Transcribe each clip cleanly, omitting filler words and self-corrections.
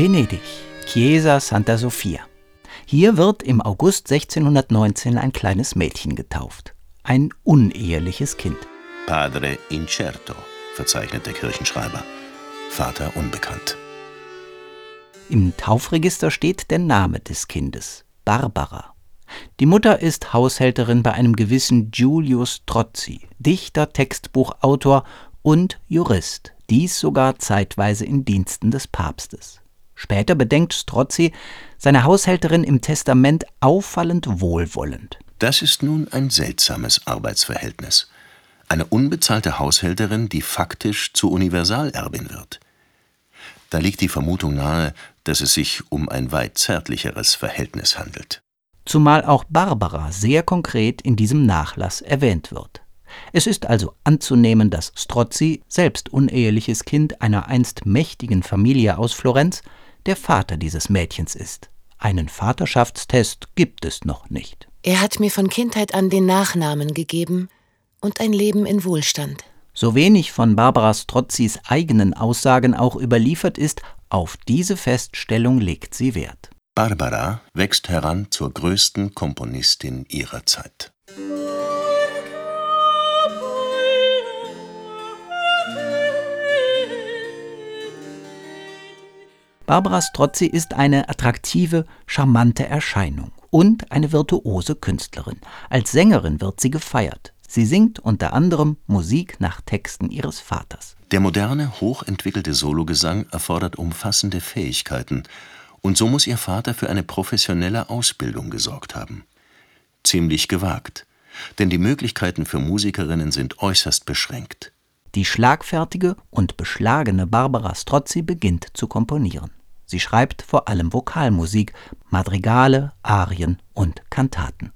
Venedig, Chiesa Santa Sofia. Hier wird im August 1619 ein kleines Mädchen getauft. Ein uneheliches Kind. Padre Incerto, verzeichnet der Kirchenschreiber. Vater unbekannt. Im Taufregister steht der Name des Kindes, Barbara. Die Mutter ist Haushälterin bei einem gewissen Giulio Strozzi, Dichter, Textbuchautor und Jurist, dies sogar zeitweise in Diensten des Papstes. Später bedenkt Strozzi seine Haushälterin im Testament auffallend wohlwollend. Das ist nun ein seltsames Arbeitsverhältnis. Eine unbezahlte Haushälterin, die faktisch zur Universalerbin wird. Da liegt die Vermutung nahe, dass es sich um ein weit zärtlicheres Verhältnis handelt. Zumal auch Barbara sehr konkret in diesem Nachlass erwähnt wird. Es ist also anzunehmen, dass Strozzi, selbst uneheliches Kind einer einst mächtigen Familie aus Florenz, der Vater dieses Mädchens ist. Einen Vaterschaftstest gibt es noch nicht. Er hat mir von Kindheit an den Nachnamen gegeben und ein Leben in Wohlstand. So wenig von Barbara Strozzis eigenen Aussagen auch überliefert ist, auf diese Feststellung legt sie Wert. Barbara wächst heran zur größten Komponistin ihrer Zeit. Barbara Strozzi ist eine attraktive, charmante Erscheinung und eine virtuose Künstlerin. Als Sängerin wird sie gefeiert. Sie singt unter anderem Musik nach Texten ihres Vaters. Der moderne, hochentwickelte Sologesang erfordert umfassende Fähigkeiten. Und so muss ihr Vater für eine professionelle Ausbildung gesorgt haben. Ziemlich gewagt, denn die Möglichkeiten für Musikerinnen sind äußerst beschränkt. Die schlagfertige und beschlagene Barbara Strozzi beginnt zu komponieren. Sie schreibt vor allem Vokalmusik, Madrigale, Arien und Kantaten.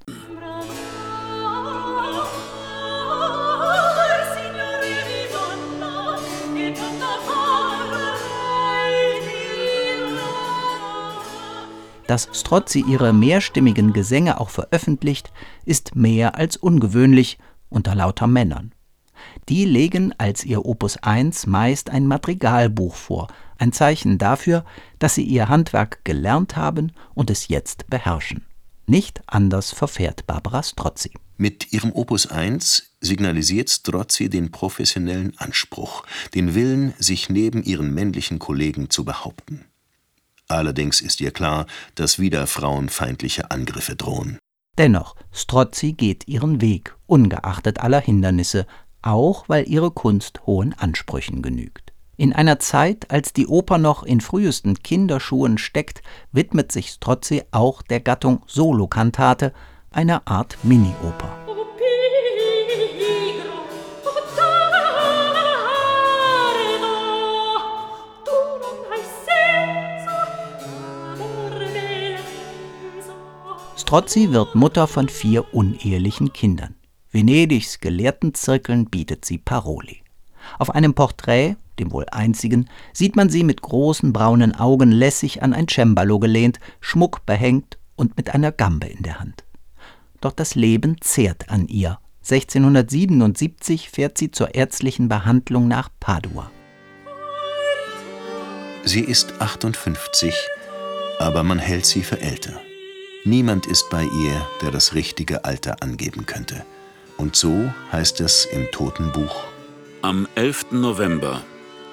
Dass Strozzi ihre mehrstimmigen Gesänge auch veröffentlicht, ist mehr als ungewöhnlich unter lauter Männern. Die legen als ihr Opus 1 meist ein Madrigalbuch vor, ein Zeichen dafür, dass sie ihr Handwerk gelernt haben und es jetzt beherrschen. Nicht anders verfährt Barbara Strozzi. Mit ihrem Opus 1 signalisiert Strozzi den professionellen Anspruch, den Willen, sich neben ihren männlichen Kollegen zu behaupten. Allerdings ist ihr klar, dass wieder frauenfeindliche Angriffe drohen. Dennoch, Strozzi geht ihren Weg, ungeachtet aller Hindernisse, auch weil ihre Kunst hohen Ansprüchen genügt. In einer Zeit, als die Oper noch in frühesten Kinderschuhen steckt, widmet sich Strozzi auch der Gattung Solokantate, einer Art Mini-Oper. Strozzi wird Mutter von 4 unehelichen Kindern. Venedigs Gelehrtenzirkeln bietet sie Paroli. Auf einem Porträt, dem wohl einzigen, sieht man sie mit großen braunen Augen lässig an ein Cembalo gelehnt, Schmuck behängt und mit einer Gambe in der Hand. Doch das Leben zehrt an ihr. 1677 fährt sie zur ärztlichen Behandlung nach Padua. Sie ist 58, aber man hält sie für älter. Niemand ist bei ihr, der das richtige Alter angeben könnte. Und so heißt es im Totenbuch: Am 11. November,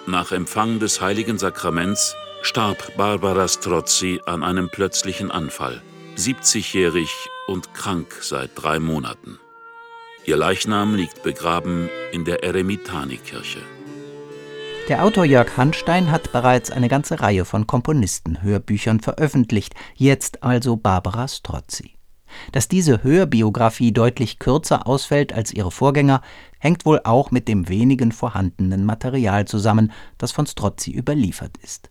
nach Empfang des Heiligen Sakraments, starb Barbara Strozzi an einem plötzlichen Anfall, 70-jährig und krank seit 3 Monaten. Ihr Leichnam liegt begraben in der Eremitani-Kirche. Der Autor Jörg Handstein hat bereits eine ganze Reihe von Komponistenhörbüchern veröffentlicht, jetzt also Barbara Strozzi. Dass diese Hörbiografie deutlich kürzer ausfällt als ihre Vorgänger, hängt wohl auch mit dem wenigen vorhandenen Material zusammen, das von Strozzi überliefert ist.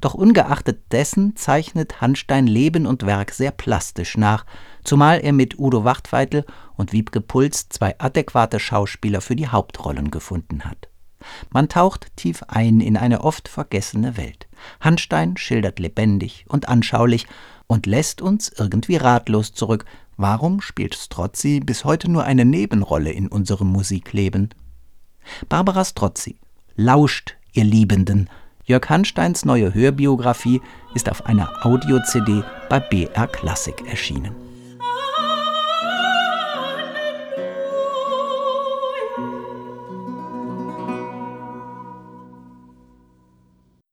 Doch ungeachtet dessen zeichnet Handstein Leben und Werk sehr plastisch nach, zumal er mit Udo Wachtweitl und Wiebke Puls 2 adäquate Schauspieler für die Hauptrollen gefunden hat. Man taucht tief ein in eine oft vergessene Welt. Handstein schildert lebendig und anschaulich und lässt uns irgendwie ratlos zurück. Warum spielt Strozzi bis heute nur eine Nebenrolle in unserem Musikleben? Barbara Strozzi, Lauscht, ihr Liebenden! Jörg Handsteins neue Hörbiografie ist auf einer Audio-CD bei BR Klassik erschienen.